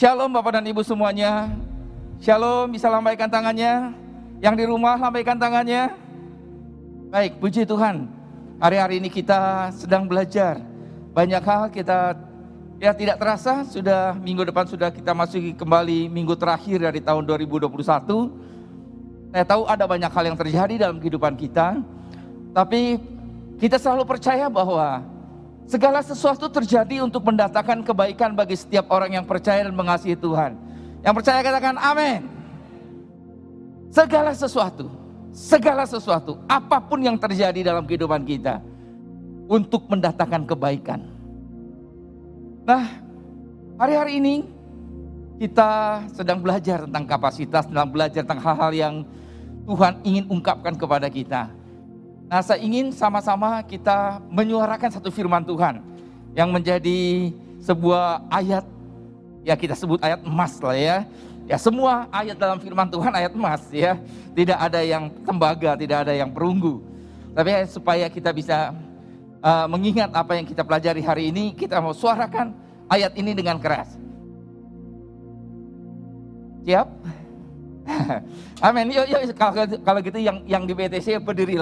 Shalom Bapak dan Ibu semuanya. Shalom, bisa lambaikan tangannya. Yang di rumah lambaikan tangannya. Baik, puji Tuhan. Hari-hari ini kita sedang belajar. Banyak hal kita, ya tidak terasa, sudah minggu depan sudah kita masuki kembali minggu terakhir dari tahun 2021. Saya tahu ada banyak hal yang terjadi dalam kehidupan kita. Tapi kita selalu percaya bahwa segala sesuatu terjadi untuk mendatangkan kebaikan bagi setiap orang yang percaya dan mengasihi Tuhan. Yang percaya katakan amin. Segala sesuatu, apapun yang terjadi dalam kehidupan kita untuk mendatangkan kebaikan. Nah, hari-hari ini kita sedang belajar tentang kapasitas, sedang belajar tentang hal-hal yang Tuhan ingin ungkapkan kepada kita. Nah, saya ingin sama-sama kita menyuarakan satu firman Tuhan yang menjadi sebuah ayat, ya kita sebut ayat emas lah ya. Ya semua ayat dalam firman Tuhan ayat emas ya. Tidak ada yang tembaga, tidak ada yang perunggu. Tapi supaya kita bisa mengingat apa yang kita pelajari hari ini, kita mau suarakan ayat ini dengan keras. Siap? Amin. Yuk kalau gitu yang di PTC berdiri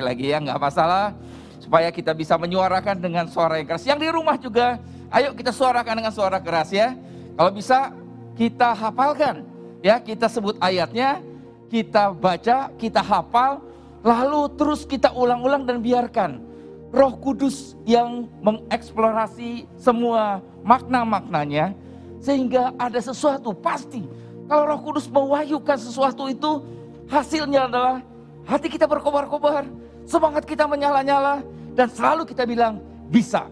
lagi ya, nggak masalah, supaya kita bisa menyuarakan dengan suara yang keras. Yang di rumah juga, ayo kita suarakan dengan suara keras ya. Kalau bisa kita hafalkan ya, kita sebut ayatnya, kita baca, kita hafal, lalu terus kita ulang-ulang dan biarkan Roh Kudus yang mengeksplorasi semua makna-maknanya, sehingga ada sesuatu pasti. Kalau Roh Kudus mewahyukan sesuatu itu, hasilnya adalah hati kita berkobar-kobar, semangat kita menyala-nyala, dan selalu kita bilang, bisa.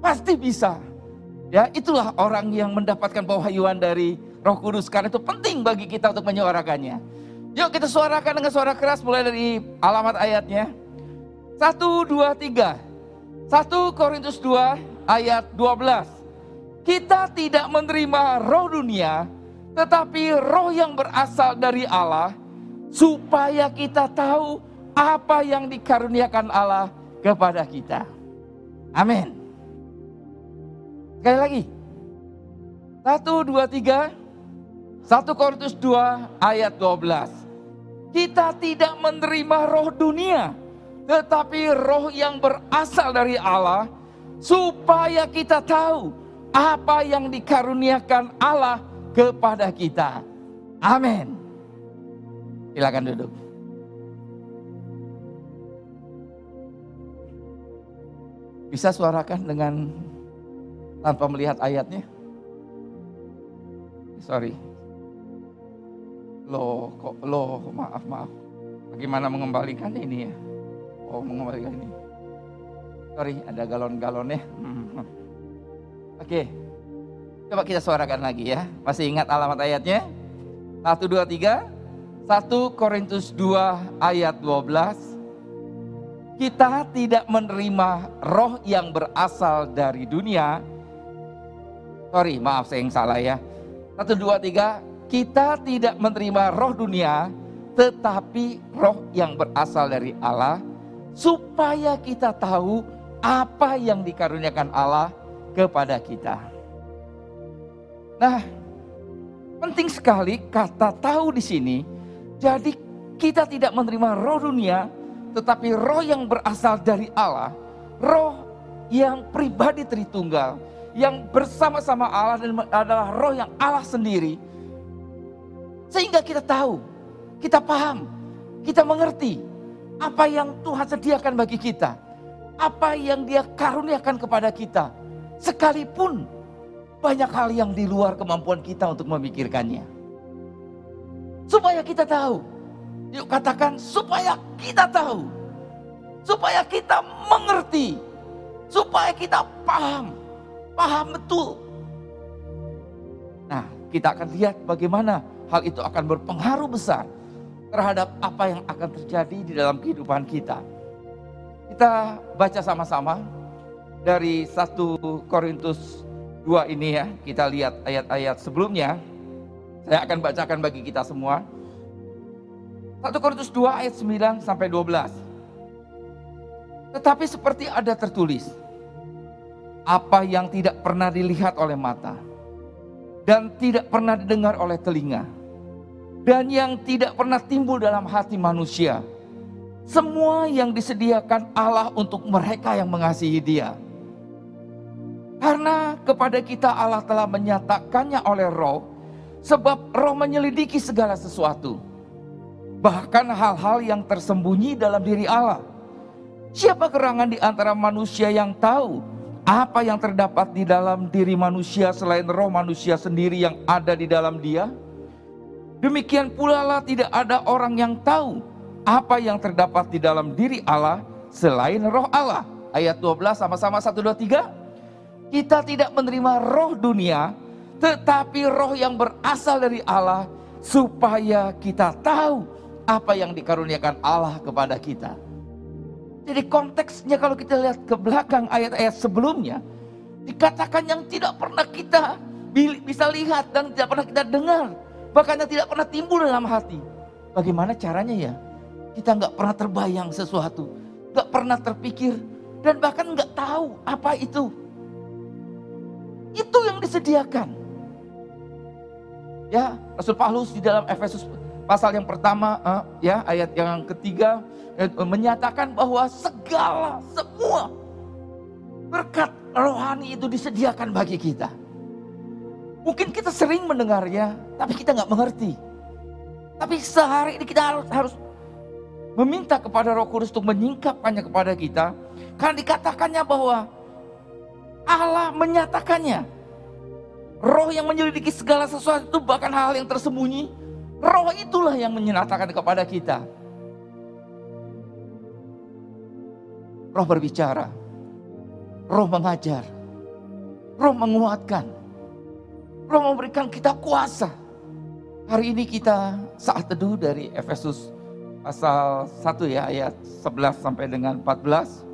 Pasti bisa. Ya, itulah orang yang mendapatkan pewahyuan dari Roh Kudus, karena itu penting bagi kita untuk menyuarakannya. Yuk kita suarakan dengan suara keras, mulai dari alamat ayatnya. 1, 2, 3. 1 Korintus 2 ayat 12. Kita tidak menerima roh dunia, tetapi roh yang berasal dari Allah, supaya kita tahu apa yang dikaruniakan Allah kepada kita. Amin. Sekali lagi. 1, 2, 3. 1 Korintus 2 ayat 12. Kita tidak menerima roh dunia, tetapi roh yang berasal dari Allah, supaya kita tahu apa yang dikaruniakan Allah kepada kita. Amin. Silakan duduk. Bisa suarakan dengan tanpa melihat ayatnya? Sorry. Maaf. Bagaimana mengembalikan ini ya? Oh, mengembalikan ini. Sorry, ada galon-galonnya. Oke. Coba kita suarakan lagi ya. Masih ingat alamat ayatnya? 1, 2, 3. 1 Korintus 2 ayat 12. Kita tidak menerima roh yang berasal dari dunia. Sorry, maaf saya yang salah ya. 1, 2, 3. Kita tidak menerima roh dunia, tetapi roh yang berasal dari Allah, supaya kita tahu apa yang dikaruniakan Allah kepada kita. Nah, penting sekali kata tahu di sini. Jadi kita tidak menerima roh dunia, tetapi roh yang berasal dari Allah, roh yang pribadi Tritunggal, yang bersama-sama Allah dan adalah roh yang Allah sendiri. Sehingga kita tahu, kita paham, kita mengerti apa yang Tuhan sediakan bagi kita, apa yang Dia karuniakan kepada kita, sekalipun banyak hal yang di luar kemampuan kita untuk memikirkannya. Supaya kita tahu. Yuk katakan, supaya kita tahu. Supaya kita mengerti. Supaya kita paham. Paham betul. Nah, kita akan lihat bagaimana hal itu akan berpengaruh besar terhadap apa yang akan terjadi di dalam kehidupan kita. Kita baca sama-sama dari 1 Korintus 2 ini ya, kita lihat ayat-ayat sebelumnya. Saya akan bacakan bagi kita semua. 1 Korintus 2 ayat 9 sampai 12. Tetapi seperti ada tertulis, apa yang tidak pernah dilihat oleh mata, dan tidak pernah didengar oleh telinga, dan yang tidak pernah timbul dalam hati manusia. Semua yang disediakan Allah untuk mereka yang mengasihi Dia. Karena kepada kita Allah telah menyatakannya oleh Roh, sebab Roh menyelidiki segala sesuatu, bahkan hal-hal yang tersembunyi dalam diri Allah. Siapa gerangan di antara manusia yang tahu apa yang terdapat di dalam diri manusia selain roh manusia sendiri yang ada di dalam dia? Demikian pula lah tidak ada orang yang tahu apa yang terdapat di dalam diri Allah selain roh Allah. Ayat 12 sama-sama 1, 2, 3. Kita tidak menerima roh dunia, tetapi roh yang berasal dari Allah, supaya kita tahu apa yang dikaruniakan Allah kepada kita. Jadi konteksnya kalau kita lihat ke belakang ayat-ayat sebelumnya, dikatakan yang tidak pernah kita bisa lihat dan tidak pernah kita dengar, bahkan yang tidak pernah timbul dalam hati. Bagaimana caranya ya? Kita nggak pernah terbayang sesuatu, nggak pernah terpikir, dan bahkan nggak tahu apa itu. Itu yang disediakan. Ya, Rasul Paulus di dalam Efesus pasal yang pertama, ya, ayat yang ketiga, menyatakan bahwa semua berkat rohani itu disediakan bagi kita. Mungkin kita sering mendengarnya, tapi kita nggak mengerti. Tapi sehari ini kita harus meminta kepada Roh Kudus untuk menyingkapkannya kepada kita, karena dikatakannya bahwa Allah menyatakannya. Roh yang menyelidiki segala sesuatu itu, bahkan hal yang tersembunyi, Roh itulah yang menyatakan kepada kita. Roh berbicara, Roh mengajar, Roh menguatkan, Roh memberikan kita kuasa. Hari ini kita saat teduh dari Efesus pasal 1 ya, ayat 11 sampai dengan 14.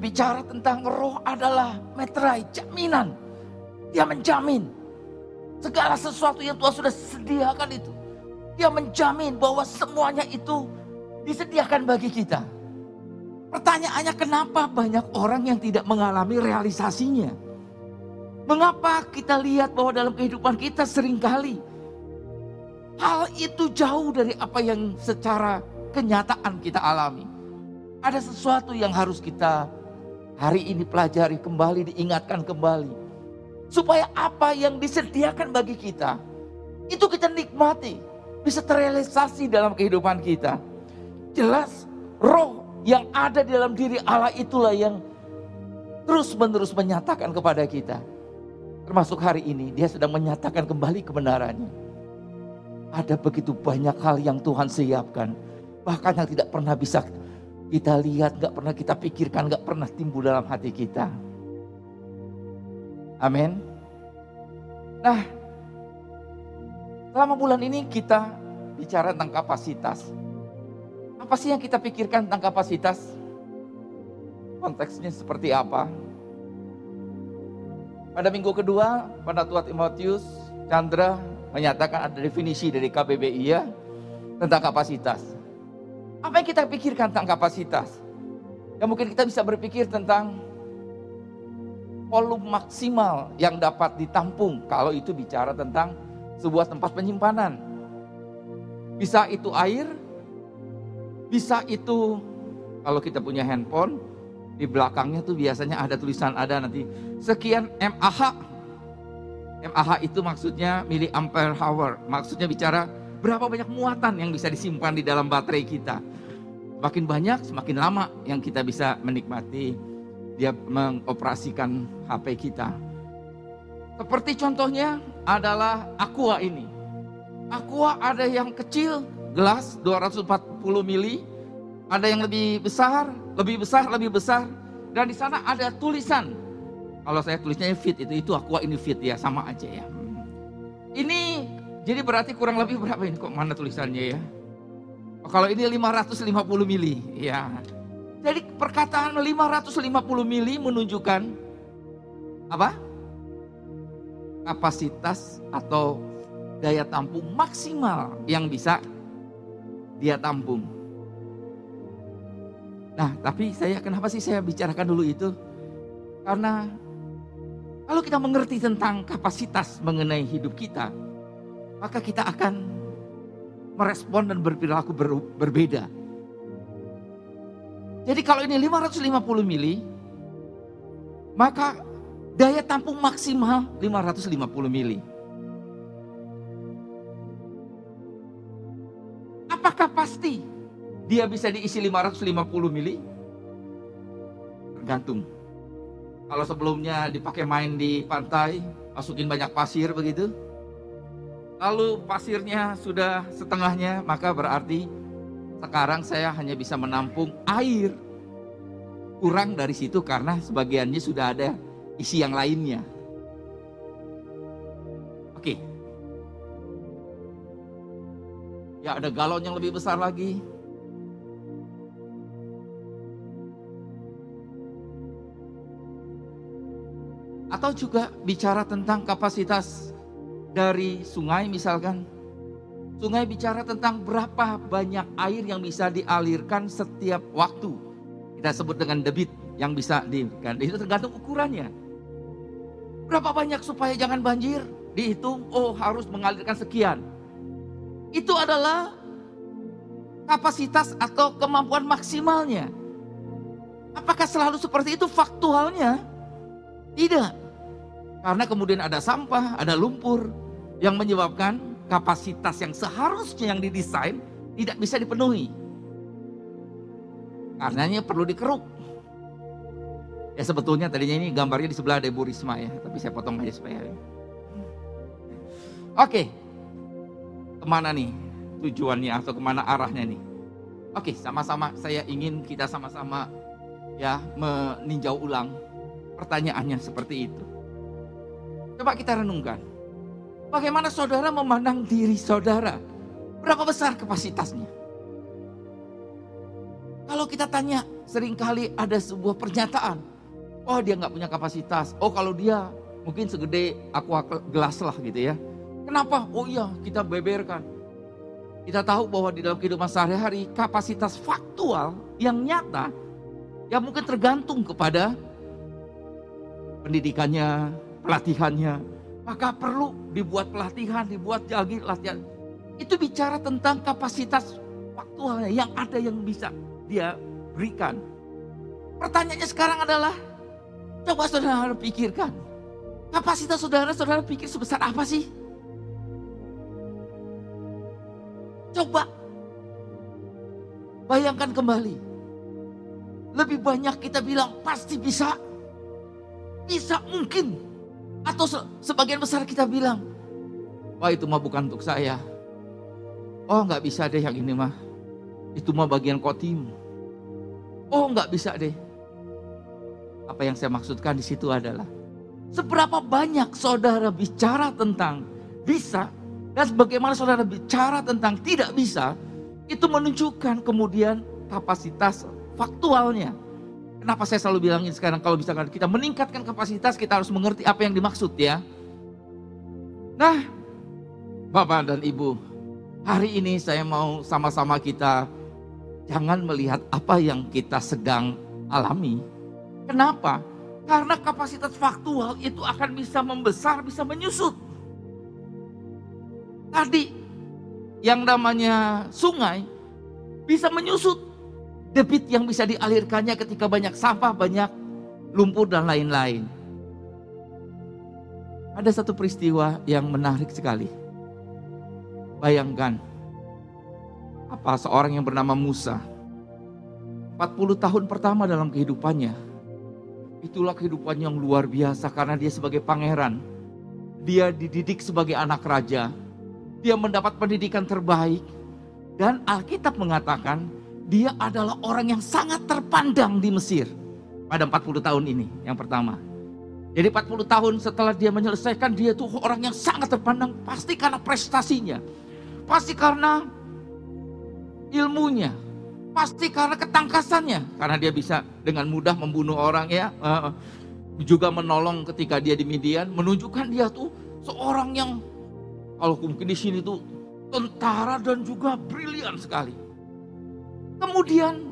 Bicara tentang Roh adalah meterai, jaminan. Dia menjamin segala sesuatu yang Tuhan sudah sediakan itu. Dia menjamin bahwa semuanya itu disediakan bagi kita. Pertanyaannya, kenapa banyak orang yang tidak mengalami realisasinya? Mengapa kita lihat bahwa dalam kehidupan kita seringkali hal itu jauh dari apa yang secara kenyataan kita alami? Ada sesuatu yang harus kita hari ini pelajari kembali, diingatkan kembali. Supaya apa yang disediakan bagi kita, itu kita nikmati, bisa terrealisasi dalam kehidupan kita. Jelas roh yang ada di dalam diri Allah itulah yang terus-menerus menyatakan kepada kita. Termasuk hari ini dia sedang menyatakan kembali kebenarannya. Ada begitu banyak hal yang Tuhan siapkan, bahkan yang tidak pernah bisa kita lihat, gak pernah kita pikirkan, gak pernah timbul dalam hati kita. Amin. Nah, selama bulan ini kita bicara tentang kapasitas. Apa sih yang kita pikirkan tentang kapasitas? Konteksnya seperti apa? Pada minggu kedua, Penatua Imotius Chandra menyatakan ada definisi dari KBBI ya, tentang kapasitas. Apa yang kita pikirkan tentang kapasitas? Ya mungkin kita bisa berpikir tentang volume maksimal yang dapat ditampung kalau itu bicara tentang sebuah tempat penyimpanan. Bisa itu air, bisa itu kalau kita punya handphone, di belakangnya tuh biasanya ada tulisan, ada nanti sekian mAh. mAh itu maksudnya milliampere hour. Maksudnya bicara berapa banyak muatan yang bisa disimpan di dalam baterai kita. Semakin banyak, semakin lama yang kita bisa menikmati dia mengoperasikan HP kita. Seperti contohnya adalah aqua ini. Aqua ada yang kecil, gelas 240 mili, ada yang lebih besar, dan di sana ada tulisan. Kalau saya tulisnya fit, itu aqua ini fit ya, sama aja ya. Ini jadi berarti kurang lebih berapa ini, kok mana tulisannya ya? Oh, kalau ini 550 mili ya. Jadi perkataan 550 mili menunjukkan apa? Kapasitas atau daya tampung maksimal yang bisa dia tampung. Nah, tapi kenapa sih saya bicarakan dulu itu? Karena Kalau kita mengerti tentang kapasitas mengenai hidup kita, maka kita akan merespon dan berperilaku berbeda. Jadi kalau ini 550 mili, maka daya tampung maksimal 550 mili. Apakah pasti dia bisa diisi 550 mili? Tergantung. Kalau sebelumnya dipakai main di pantai, masukin banyak pasir begitu. Lalu pasirnya sudah setengahnya, maka berarti sekarang saya hanya bisa menampung air. Kurang dari situ karena sebagiannya sudah ada isi yang lainnya. Oke. Ya, ada galon yang lebih besar lagi. Atau juga bicara tentang kapasitas dari sungai misalkan. Sungai bicara tentang berapa banyak air yang bisa dialirkan setiap waktu. Kita sebut dengan debit yang bisa dialirkan. Itu tergantung ukurannya. Berapa banyak supaya jangan banjir? Dihitung, oh harus mengalirkan sekian. Itu adalah kapasitas atau kemampuan maksimalnya. Apakah selalu seperti itu faktualnya? Tidak. Karena kemudian ada sampah, ada lumpur yang menyebabkan kapasitas yang seharusnya yang didesain tidak bisa dipenuhi. Karenanya perlu dikeruk. Ya sebetulnya tadinya ini gambarnya di sebelah ada Ibu Risma ya, tapi saya potong aja supaya. Oke, kemana nih tujuannya atau kemana arahnya nih? Oke, sama-sama saya ingin kita sama-sama ya meninjau ulang pertanyaannya seperti itu. Coba kita renungkan. Bagaimana saudara memandang diri saudara? Berapa besar kapasitasnya? Kalau kita tanya, seringkali ada sebuah pernyataan. Oh dia gak punya kapasitas. Oh kalau dia mungkin segede aqua gelas lah gitu ya. Kenapa? Oh iya kita beberkan. Kita tahu bahwa di dalam kehidupan sehari-hari kapasitas faktual yang nyata. Yang mungkin tergantung kepada pendidikannya, pelatihannya, maka perlu dibuat pelatihan, dibuat lagi latihan. Itu bicara tentang kapasitas faktualnya yang ada yang bisa dia berikan. Pertanyaannya sekarang adalah, coba saudara pikirkan, kapasitas saudara pikir sebesar apa sih? Coba bayangkan kembali. Lebih banyak kita bilang pasti bisa, bisa mungkin. Atau sebagian besar kita bilang, wah itu mah bukan untuk saya. Oh gak bisa deh yang ini mah. Itu mah bagian kotim. Oh gak bisa deh. Apa yang saya maksudkan di situ adalah, seberapa banyak saudara bicara tentang bisa, dan bagaimana saudara bicara tentang tidak bisa, itu menunjukkan kemudian kapasitas faktualnya. Kenapa saya selalu bilangin sekarang kalau misalkan kita meningkatkan kapasitas, kita harus mengerti apa yang dimaksud ya. Nah, Bapak dan Ibu, hari ini saya mau sama-sama kita jangan melihat apa yang kita sedang alami. Kenapa? Karena kapasitas faktual itu akan bisa membesar, bisa menyusut. Tadi yang namanya sungai bisa menyusut. Debit yang bisa dialirkannya ketika banyak sampah, banyak lumpur dan lain-lain. Ada satu peristiwa yang menarik sekali. Bayangkan apa seorang yang bernama Musa 40 tahun pertama dalam kehidupannya. Itulah kehidupan yang luar biasa karena dia sebagai pangeran. Dia dididik sebagai anak raja. Dia mendapat pendidikan terbaik. Dan Alkitab mengatakan dia adalah orang yang sangat terpandang di Mesir pada 40 tahun ini yang pertama. Jadi 40 tahun setelah dia menyelesaikan, dia tuh orang yang sangat terpandang, pasti karena prestasinya, pasti karena ilmunya, pasti karena ketangkasannya, karena dia bisa dengan mudah membunuh orang ya, juga menolong ketika dia di Midian, menunjukkan dia tuh seorang yang kalau mungkin di sini tuh tentara dan juga brilian sekali. Kemudian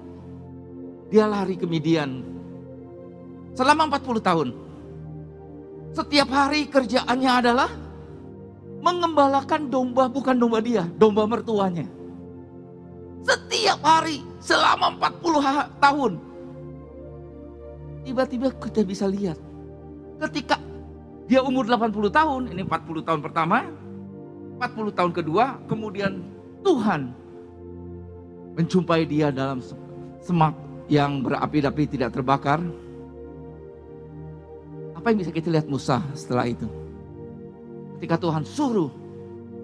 dia lari ke Midian selama 40 tahun. Setiap hari kerjaannya adalah mengembalakan domba, bukan domba dia, domba mertuanya. Setiap hari selama 40 tahun. Tiba-tiba kita bisa lihat ketika dia umur 80 tahun, ini 40 tahun pertama, 40 tahun kedua, kemudian Tuhan menjumpai dia dalam semak yang berapi-api tidak terbakar. Apa yang bisa kita lihat Musa setelah itu? Ketika Tuhan suruh,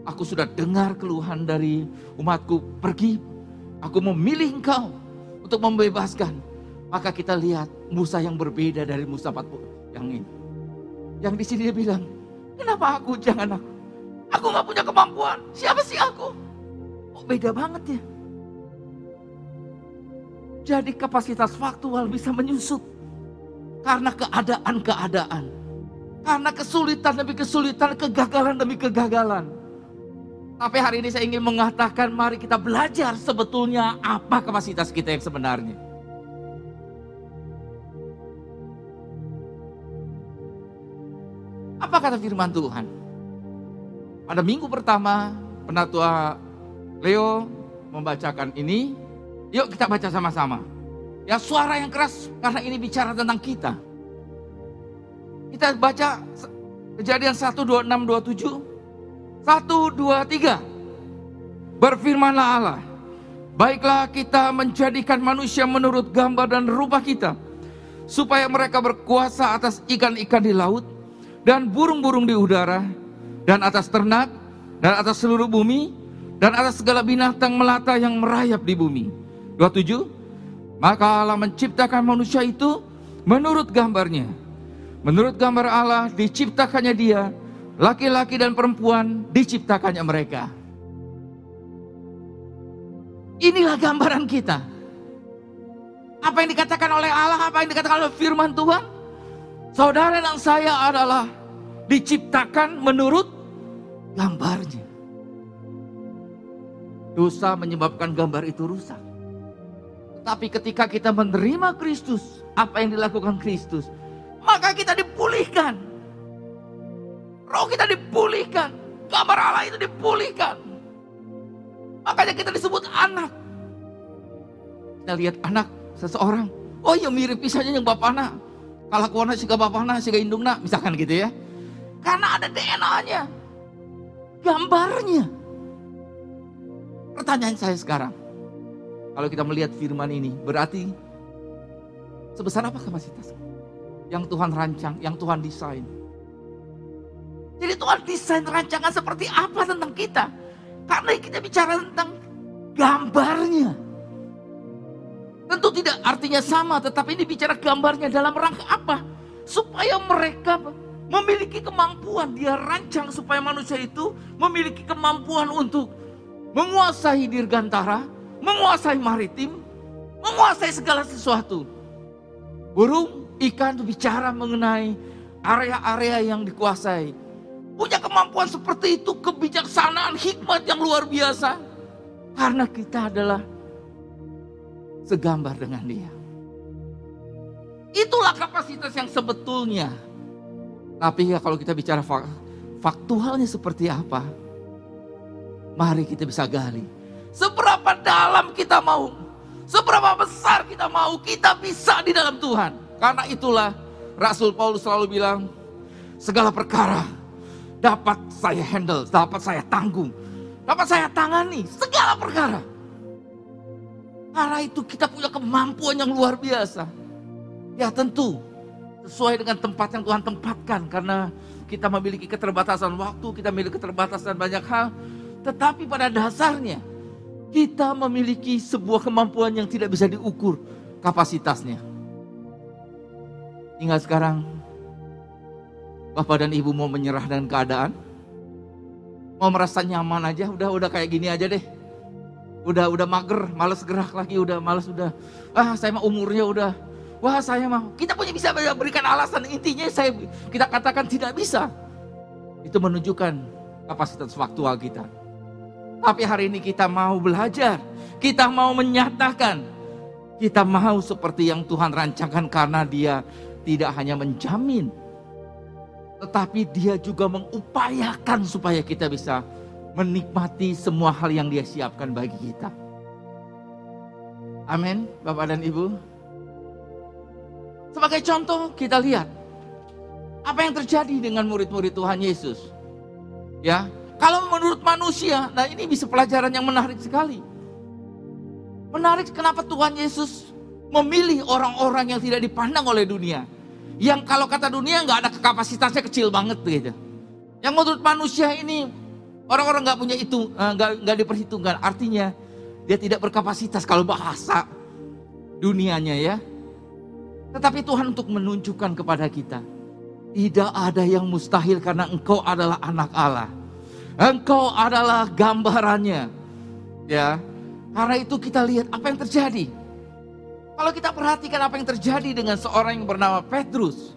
aku sudah dengar keluhan dari umatku, pergi, aku memilih engkau untuk membebaskan. Maka kita lihat Musa yang berbeda dari Musa 40 yang ini. Yang di sini dia bilang, kenapa aku, jangan aku. Aku gak punya kemampuan, siapa sih aku? Oh, beda banget ya. Jadi kapasitas faktual bisa menyusut. Karena keadaan-keadaan. Karena kesulitan demi kesulitan, kegagalan demi kegagalan. Tapi hari ini saya ingin mengatakan, mari kita belajar sebetulnya apa kapasitas kita yang sebenarnya. Apa kata firman Tuhan? Pada minggu pertama, Penatua Leo membacakan ini. Yuk kita baca sama-sama. Ya, suara yang keras karena ini bicara tentang kita. Kita baca Kejadian 1:26-27. 1, 2, 3. Berfirmanlah Allah, baiklah kita menjadikan manusia menurut gambar dan rupa kita, supaya mereka berkuasa atas ikan-ikan di laut, dan burung-burung di udara, dan atas ternak, dan atas seluruh bumi, dan atas segala binatang melata yang merayap di bumi. 27. Maka Allah menciptakan manusia itu menurut gambarnya. Menurut gambar Allah diciptakannya dia, laki-laki dan perempuan diciptakannya mereka. Inilah gambaran kita. Apa yang dikatakan oleh Allah, apa yang dikatakan oleh firman Tuhan? Saudara dan saya adalah diciptakan menurut gambarnya. Dosa menyebabkan gambar itu rusak. Tetapi ketika kita menerima Kristus, apa yang dilakukan Kristus? Maka kita dipulihkan. Roh kita dipulihkan. Gambar Allah itu dipulihkan. Makanya kita disebut anak. Kita lihat anak seseorang. Oh ya, mirip pisahnya yang bapak anak. Kalau kuana siga bapak anak, siga indung nak. Misalkan gitu ya. Karena ada DNA-nya. Gambarnya. Pertanyaan saya sekarang. Kalau kita melihat firman ini, berarti sebesar apa kapasitasnya? Yang Tuhan rancang, yang Tuhan desain. Jadi Tuhan desain rancangan seperti apa tentang kita? Karena kita bicara tentang gambarnya. Tentu tidak artinya sama, tetapi ini bicara gambarnya dalam rangka apa? Supaya mereka memiliki kemampuan. Dia rancang supaya manusia itu memiliki kemampuan untuk menguasai dirgantara, menguasai maritim, menguasai segala sesuatu. Burung, ikan itu bicara mengenai area-area yang dikuasai. Punya kemampuan seperti itu, kebijaksanaan, hikmat yang luar biasa. Karena kita adalah segambar dengan dia. Itulah kapasitas yang sebetulnya. Tapi ya kalau kita bicara faktualnya seperti apa, mari kita bisa gali. Seberapa dalam kita mau, seberapa besar kita mau, kita bisa di dalam Tuhan. Karena itulah Rasul Paulus selalu bilang, segala perkara dapat saya handle, dapat saya tanggung, dapat saya tangani, segala perkara. Karena itu kita punya kemampuan yang luar biasa. Ya tentu, sesuai dengan tempat yang Tuhan tempatkan. Karena kita memiliki keterbatasan waktu, kita memiliki keterbatasan banyak hal. Tetapi pada dasarnya, kita memiliki sebuah kemampuan yang tidak bisa diukur kapasitasnya. Tinggal sekarang, Bapak dan Ibu mau menyerah dengan keadaan? Mau merasa nyaman aja, udah kayak gini aja deh. Udah mager, males gerak lagi, udah. Ah, saya mah umurnya udah. Wah, saya mah. Kita punya bisa berikan alasan, intinya kita katakan tidak bisa. Itu menunjukkan kapasitas faktual kita. Tapi hari ini kita mau belajar, kita mau menyatakan, kita mau seperti yang Tuhan rancangkan karena dia tidak hanya menjamin Tetapi dia juga mengupayakan supaya kita bisa menikmati semua hal yang dia siapkan bagi kita. Amin, Bapak dan Ibu. Sebagai contoh kita lihat apa yang terjadi dengan murid-murid Tuhan Yesus. Ya, kalau menurut manusia, nah ini bisa pelajaran yang menarik sekali. Menarik kenapa Tuhan Yesus memilih orang-orang yang tidak dipandang oleh dunia. Yang kalau kata dunia nggak ada kapasitasnya, kecil banget gitu. Yang menurut manusia ini orang-orang nggak punya itu, nggak diperhitungkan. Artinya dia tidak berkapasitas kalau bahasa dunianya ya. Tetapi Tuhan untuk menunjukkan kepada kita, tidak ada yang mustahil karena engkau adalah anak Allah. Engkau adalah gambarannya. Ya. Karena itu kita lihat apa yang terjadi. Kalau kita perhatikan apa yang terjadi dengan seorang yang bernama Petrus.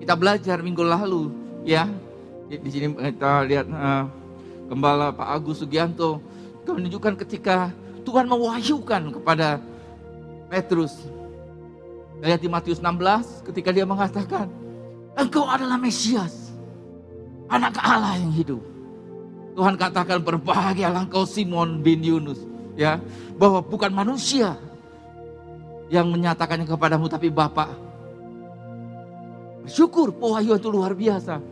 Kita belajar minggu lalu ya. Di sini kita lihat gembala Pak Agus Sugianto menunjukkan ketika Tuhan mewahyukan kepada Petrus. Lihat di Matius 16 ketika dia mengatakan, engkau adalah Mesias, anak Allah yang hidup. Tuhan katakan, berbahagialah engkau Simon bin Yunus, ya, bahwa bukan manusia yang menyatakannya kepadamu, tapi Bapa. Syukur pewahyuan itu luar biasa.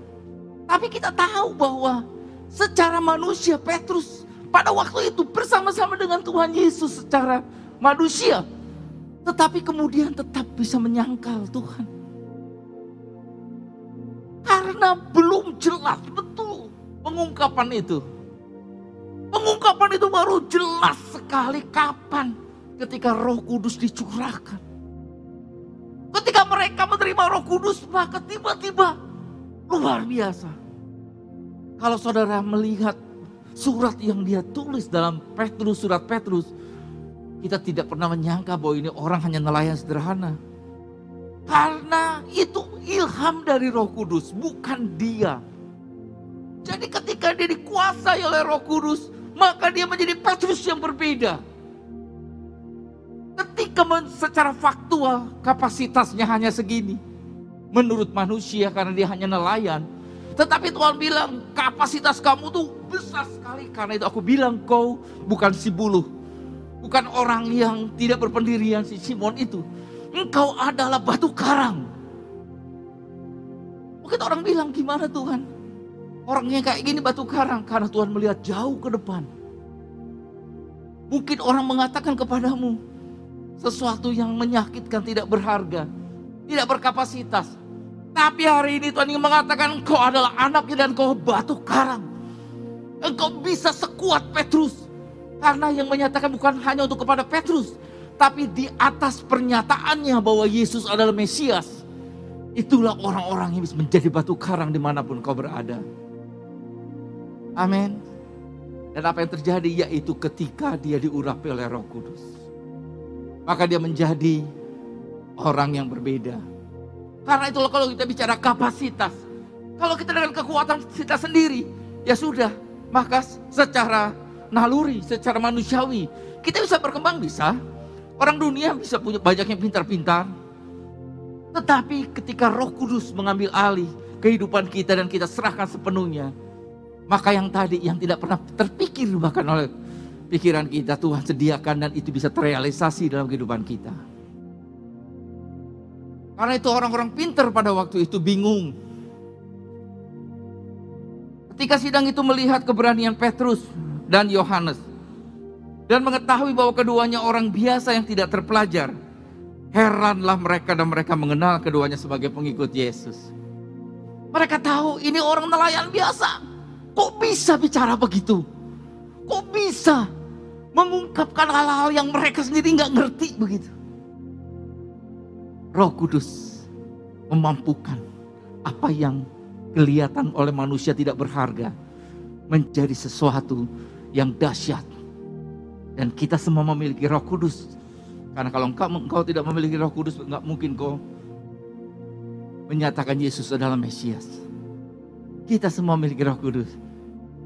Tapi kita tahu bahwa secara manusia Petrus pada waktu itu bersama-sama dengan Tuhan Yesus secara manusia, tetapi kemudian tetap bisa menyangkal Tuhan. Karena belum jelas betul pengungkapan itu. Pengungkapan itu baru jelas sekali kapan? Ketika Roh Kudus dicurahkan. Ketika mereka menerima Roh Kudus, maka tiba-tiba luar biasa. Kalau saudara melihat surat yang dia tulis dalam Petrus, surat Petrus, kita tidak pernah menyangka bahwa ini orang hanya nelayan sederhana. Karena itu ilham dari Roh Kudus, bukan dia. Jadi ketika dia dikuasai oleh Roh Kudus, maka dia menjadi Petrus yang berbeda. Ketika secara faktual kapasitasnya hanya segini, menurut manusia karena dia hanya nelayan. Tetapi Tuhan bilang kapasitas kamu tuh besar sekali. Karena itu aku bilang kau bukan si buluh. Bukan orang yang tidak berpendirian, si Simon itu. Engkau adalah batu karang. Mungkin orang bilang, gimana Tuhan? Orangnya kayak gini batu karang. Karena Tuhan melihat jauh ke depan. Mungkin orang mengatakan kepadamu sesuatu yang menyakitkan, tidak berharga, tidak berkapasitas. Tapi hari ini Tuhan ingin mengatakan, engkau adalah anaknya dan engkau batu karang. Engkau bisa sekuat Petrus. Karena yang menyatakan bukan hanya untuk kepada Petrus, tapi di atas pernyataannya bahwa Yesus adalah Mesias. Itulah orang-orang yang bisa menjadi batu karang dimanapun kau berada. Amin. Dan apa yang terjadi yaitu ketika dia diurapi oleh Roh Kudus, maka dia menjadi orang yang berbeda. Karena itulah kalau kita bicara kapasitas, kalau kita dengan kekuatan kita sendiri, ya sudah, maka secara naluri, secara manusiawi kita bisa berkembang, bisa. Orang dunia bisa punya banyak yang pintar-pintar. Tetapi ketika Roh Kudus mengambil alih kehidupan kita dan kita serahkan sepenuhnya, maka yang tadi, yang tidak pernah terpikir bahkan oleh pikiran kita, Tuhan sediakan dan itu bisa terrealisasi dalam kehidupan kita. Karena itu orang-orang pintar pada waktu itu bingung. Ketika sidang itu melihat keberanian Petrus dan Yohanes, dan mengetahui bahwa keduanya orang biasa yang tidak terpelajar, heranlah mereka dan mereka mengenal keduanya sebagai pengikut Yesus. Mereka tahu ini orang nelayan biasa, kok bisa bicara begitu? Kok bisa mengungkapkan hal-hal yang mereka sendiri nggak ngerti begitu? Roh Kudus memampukan apa yang kelihatan oleh manusia tidak berharga menjadi sesuatu yang dahsyat. Dan kita semua memiliki Roh Kudus. Karena kalau engkau tidak memiliki Roh Kudus, enggak mungkin kau menyatakan Yesus adalah Mesias. Kita semua memiliki Roh Kudus.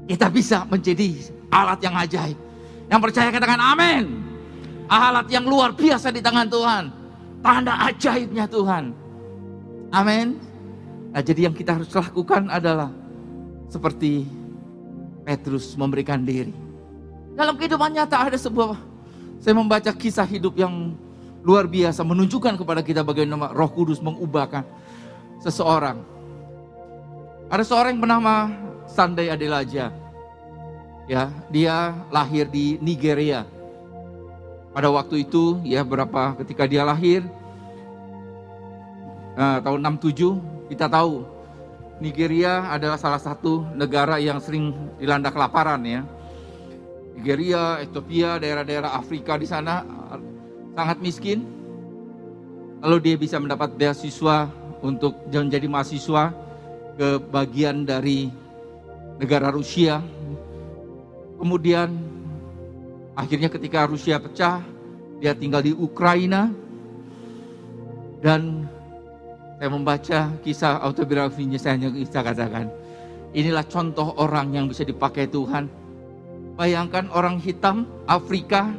Kita bisa menjadi alat yang ajaib. Yang percaya katakan amin. Alat yang luar biasa di tangan Tuhan. Tanda ajaibnya Tuhan. Amin. Nah, jadi yang kita harus lakukan adalah seperti Petrus memberikan diri. Dalam kehidupan nyata ada sebuah, saya membaca kisah hidup yang luar biasa menunjukkan kepada kita bagaimana Roh Kudus mengubahkan seseorang. Ada seorang yang bernama Sunday Adelaja. Ya, dia lahir di Nigeria. Pada waktu itu, ya ketika dia lahir, tahun 67, kita tahu Nigeria adalah salah satu negara yang sering dilanda kelaparan ya. Nigeria, Ethiopia, daerah-daerah Afrika di sana sangat miskin. Lalu dia bisa mendapat beasiswa untuk menjadi mahasiswa ke bagian dari negara Rusia. Kemudian akhirnya ketika Rusia pecah, dia tinggal di Ukraina. Dan saya membaca kisah autobiografinya, saya hanya bisa katakan, inilah contoh orang yang bisa dipakai Tuhan. Bayangkan orang hitam Afrika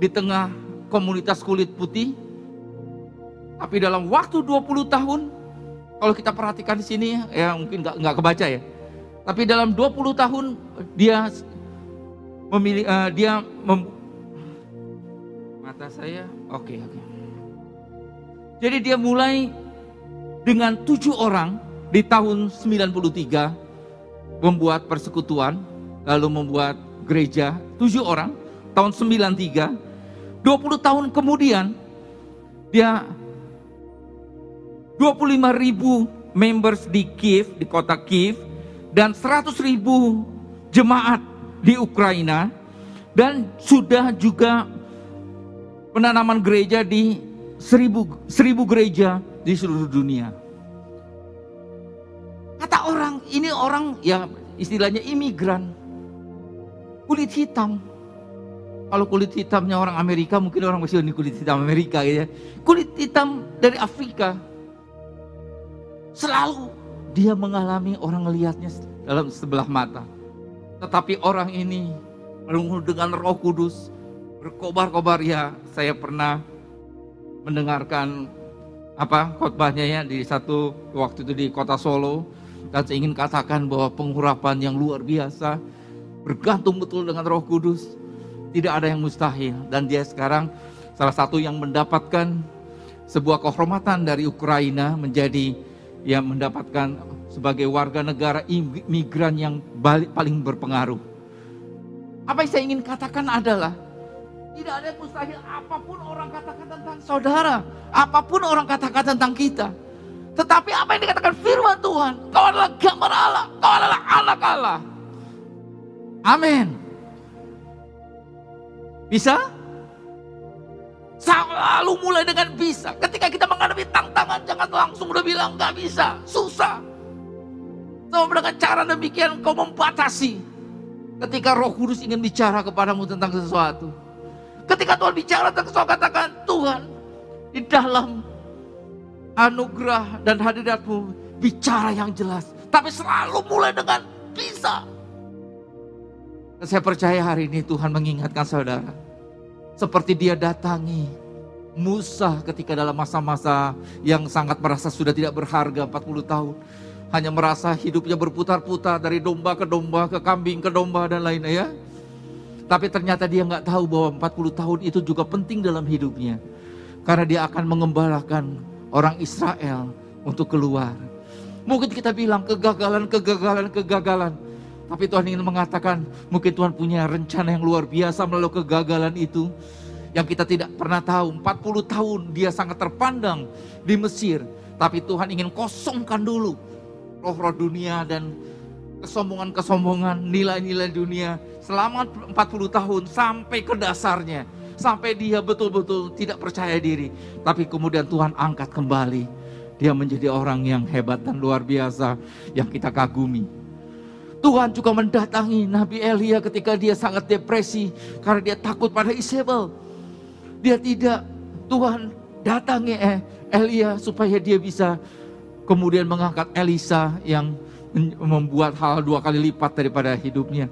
di tengah komunitas kulit putih, tapi dalam waktu 20 tahun, kalau kita perhatikan di sini, ya mungkin nggak kebaca ya, tapi dalam 20 tahun jadi dia mulai dengan 7 orang di tahun 93 membuat persekutuan, lalu membuat gereja 7 orang tahun 93. 20 tahun kemudian dia 25.000 members di Kiev, di kota Kiev, dan 100.000 jemaat di Ukraina, dan sudah juga penanaman gereja di 1.000 gereja di seluruh dunia. Kata orang, ini orang ya istilahnya imigran kulit hitam. Kalau kulit hitamnya orang Amerika, mungkin orang masih ini kulit hitam Amerika gitu ya. Kulit hitam dari Afrika. Selalu dia mengalami orang melihatnya dalam sebelah mata. Tetapi orang ini penuh dengan Roh Kudus, berkobar-kobar ya. Saya pernah mendengarkan khotbahnya ya di satu waktu itu di kota Solo, dan saya ingin katakan bahwa pengurapan yang luar biasa, bergantung betul dengan Roh Kudus. Tidak ada yang mustahil, dan dia sekarang salah satu yang mendapatkan sebuah kehormatan dari Ukraina menjadi yang mendapatkan sebagai warga negara imigran yang paling berpengaruh. Apa yang saya ingin katakan adalah tidak ada yang mustahil, apapun orang katakan tentang saudara, apapun orang katakan tentang kita. Tetapi apa yang dikatakan firman Tuhan, kau adalah gambar Allah, kau adalah anak Allah. Amin. Bisa? Selalu mulai dengan bisa. Ketika kita menghadapi tantangan, jangan langsung udah bilang gak bisa, susah. Sama dengan cara demikian kau membatasi. Ketika Roh Kudus ingin bicara kepadamu tentang sesuatu, ketika Tuhan bicara tentang sesuatu, katakan, Tuhan, di dalam anugerah dan hadiratmu, bicara yang jelas. Tapi selalu mulai dengan bisa. Dan saya percaya hari ini Tuhan mengingatkan saudara. Seperti dia datangi Musa ketika dalam masa-masa yang sangat merasa sudah tidak berharga 40 tahun. Hanya merasa hidupnya berputar-putar dari domba ke domba, ke kambing ke domba dan lainnya ya. Tapi ternyata dia nggak tahu bahwa 40 tahun itu juga penting dalam hidupnya. Karena dia akan mengembalakan orang Israel untuk keluar. Mungkin kita bilang kegagalan. Tapi Tuhan ingin mengatakan, mungkin Tuhan punya rencana yang luar biasa melalui kegagalan itu. Yang kita tidak pernah tahu, 40 tahun dia sangat terpandang di Mesir. Tapi Tuhan ingin kosongkan dulu roh-roh dunia dan kesombongan-kesombongan, nilai-nilai dunia. Selama 40 tahun sampai ke dasarnya. Sampai dia betul-betul tidak percaya diri. Tapi kemudian Tuhan angkat kembali. Dia menjadi orang yang hebat dan luar biasa yang kita kagumi. Tuhan juga mendatangi Nabi Elia ketika dia sangat depresi karena dia takut pada Isebel. Tuhan datangi Elia supaya dia bisa kemudian mengangkat Elisa yang membuat hal 2 kali lipat daripada hidupnya.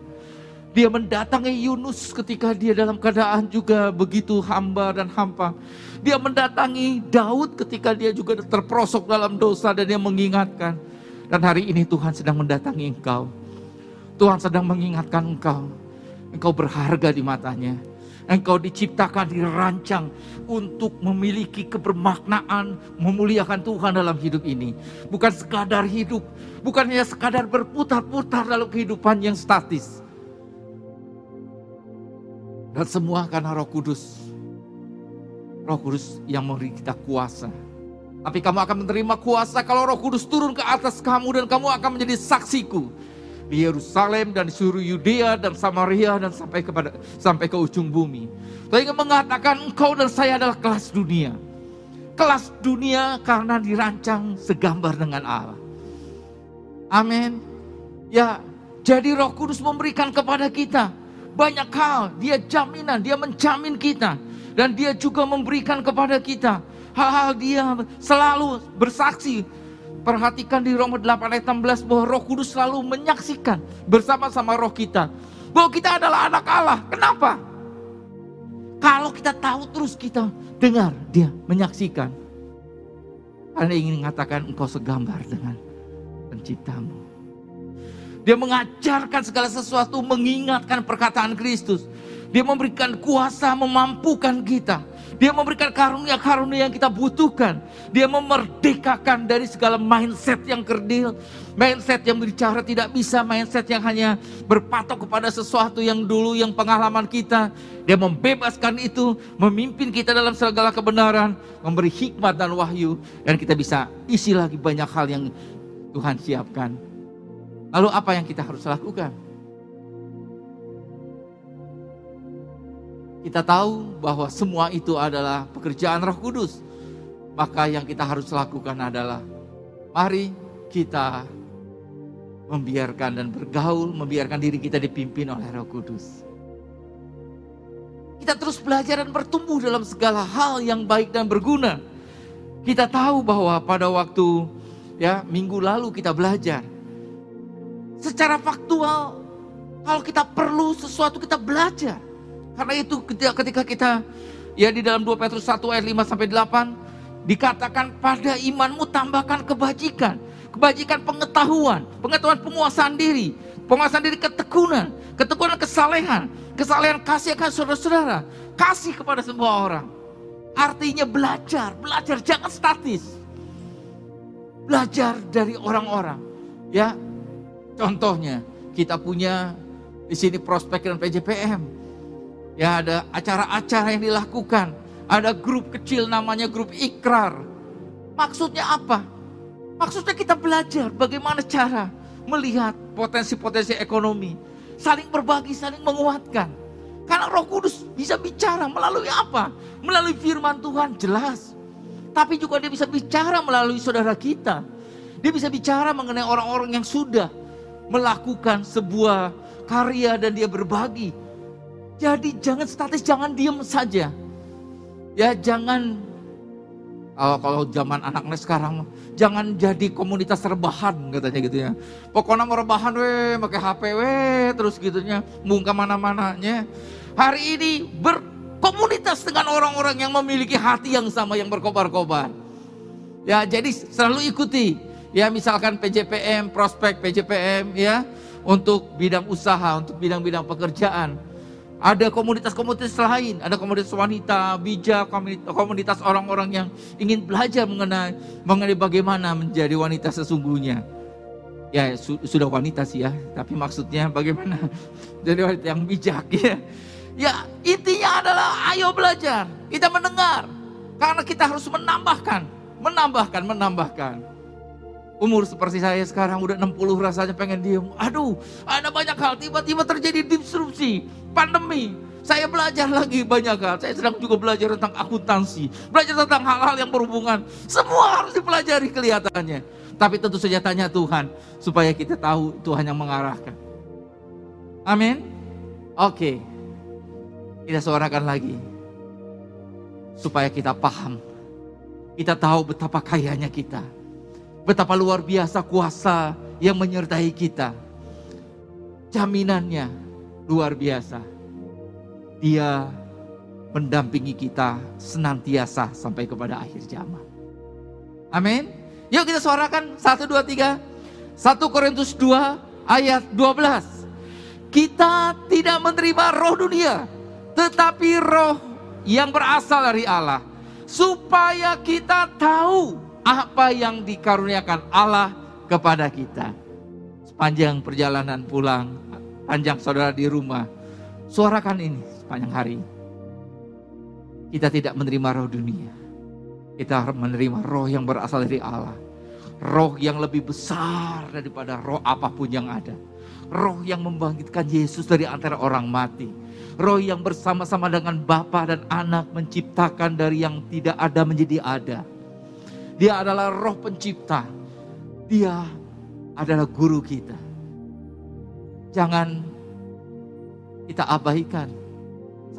Dia mendatangi Yunus ketika dia dalam keadaan juga begitu hamba dan hampa. Dia mendatangi Daud ketika dia juga terperosok dalam dosa dan dia mengingatkan. Dan hari ini Tuhan sedang mendatangi engkau. Tuhan sedang mengingatkan engkau. Engkau berharga di matanya. Engkau diciptakan, dirancang untuk memiliki kebermaknaan, memuliakan Tuhan dalam hidup ini. Bukan sekadar hidup, bukan hanya sekadar berputar-putar dalam kehidupan yang statis. Dan semua karena Roh Kudus. Roh Kudus yang memberi kita kuasa. Tapi kamu akan menerima kuasa kalau Roh Kudus turun ke atas kamu, dan kamu akan menjadi saksiku di Yerusalem dan di seluruh Yudea dan Samaria dan sampai ke ujung bumi. Saya ingin mengatakan engkau dan saya adalah kelas dunia. Kelas dunia karena dirancang segambar dengan Allah. Amin. Ya, jadi Roh Kudus memberikan kepada kita banyak hal. Dia jaminan, dia menjamin kita. Dan dia juga memberikan kepada kita hal-hal dia selalu bersaksi. Perhatikan di Roma 8 ayat 16 bahwa Roh Kudus selalu menyaksikan bersama-sama roh kita bahwa kita adalah anak Allah. Kenapa? Kalau kita tahu terus kita dengar dia menyaksikan. Anda ingin mengatakan engkau segambar dengan penciptamu. Dia mengajarkan segala sesuatu, mengingatkan perkataan Kristus. Dia memberikan kuasa, memampukan kita. Dia memberikan karunia-karunia yang kita butuhkan. Dia memerdekakan dari segala mindset yang kerdil. Mindset yang berbicara tidak bisa. Mindset yang hanya berpatok kepada sesuatu yang dulu, yang pengalaman kita. Dia membebaskan itu. Memimpin kita dalam segala kebenaran. Memberi hikmat dan wahyu. Dan kita bisa isi lagi banyak hal yang Tuhan siapkan. Lalu apa yang kita harus lakukan? Kita tahu bahwa semua itu adalah pekerjaan Roh Kudus. Maka yang kita harus lakukan adalah mari kita membiarkan dan bergaul, membiarkan diri kita dipimpin oleh Roh Kudus. Kita terus belajar dan bertumbuh dalam segala hal yang baik dan berguna. Kita tahu bahwa pada waktu minggu lalu kita belajar secara faktual kalau kita perlu sesuatu kita belajar. Karena itu ketika kita di dalam 2 Petrus 1 ayat 5-8 dikatakan pada imanmu tambahkan kebajikan. Kebajikan pengetahuan penguasaan diri. Penguasaan diri ketekunan kesalehan. Kesalehan kasih akan saudara-saudara. Kasih kepada semua orang. Artinya belajar jangan statis. Belajar dari orang-orang. Ya, contohnya kita punya di sini prospek dan PJPM. Ya, ada acara-acara yang dilakukan. Ada grup kecil namanya grup ikrar. Maksudnya apa? Maksudnya kita belajar bagaimana cara melihat potensi-potensi ekonomi. Saling berbagi, saling menguatkan. Karena Roh Kudus bisa bicara melalui apa? Melalui firman Tuhan, jelas. Tapi juga dia bisa bicara melalui saudara kita. Dia bisa bicara mengenai orang-orang yang sudah melakukan sebuah karya dan dia berbagi. Jadi jangan statis, jangan diam saja. Ya jangan, kalau zaman anaknya sekarang, jangan jadi komunitas rebahan katanya gitu ya. Pokoknya mau rebahan pakai HP terus gitunya, mungka mana-mananya. Hari ini berkomunitas dengan orang-orang yang memiliki hati yang sama, yang berkobar-kobar. Ya jadi selalu ikuti. Ya misalkan PJPM, prospek PJPM ya. Untuk bidang usaha, untuk bidang-bidang pekerjaan. Ada komunitas-komunitas lain, ada komunitas wanita, bijak, komunitas orang-orang yang ingin belajar mengenai bagaimana menjadi wanita sesungguhnya. Ya sudah wanita sih ya, tapi maksudnya bagaimana jadi wanita yang bijak ya. Ya intinya adalah ayo belajar, kita mendengar. Karena kita harus menambahkan. Umur seperti saya sekarang udah 60 rasanya pengen diem. Aduh, ada banyak hal tiba-tiba terjadi disrupsi, pandemi. Saya belajar lagi banyak hal. Saya sedang juga belajar tentang akuntansi, belajar tentang hal-hal yang berhubungan. Semua harus dipelajari kelihatannya. Tapi tentu saja tanya Tuhan supaya kita tahu Tuhan yang mengarahkan. Amin. Oke. Kita suarakan lagi. Supaya kita paham. Kita tahu betapa kayanya kita. Betapa luar biasa kuasa yang menyertai kita. Jaminannya luar biasa. Dia mendampingi kita senantiasa sampai kepada akhir zaman. Amin. Yuk kita suarakan 1, 2, 3. 1 Korintus 2 ayat 12. Kita tidak menerima roh dunia, tetapi roh yang berasal dari Allah, supaya kita tahu apa yang dikaruniakan Allah kepada kita. Sepanjang perjalanan pulang, panjang saudara di rumah, suarakan ini sepanjang hari. Kita tidak menerima roh dunia, kita menerima roh yang berasal dari Allah. Roh yang lebih besar daripada roh apapun yang ada. Roh yang membangkitkan Yesus dari antara orang mati. Roh yang bersama-sama dengan Bapa dan Anak menciptakan dari yang tidak ada menjadi ada. Dia adalah roh pencipta. Dia adalah guru kita. Jangan kita abaikan.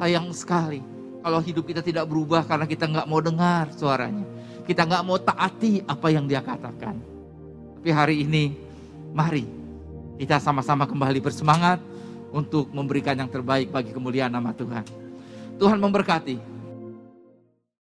Sayang sekali kalau hidup kita tidak berubah karena kita nggak mau dengar suaranya. Kita nggak mau taati apa yang dia katakan. Tapi hari ini mari kita sama-sama kembali bersemangat untuk memberikan yang terbaik bagi kemuliaan nama Tuhan. Tuhan memberkati.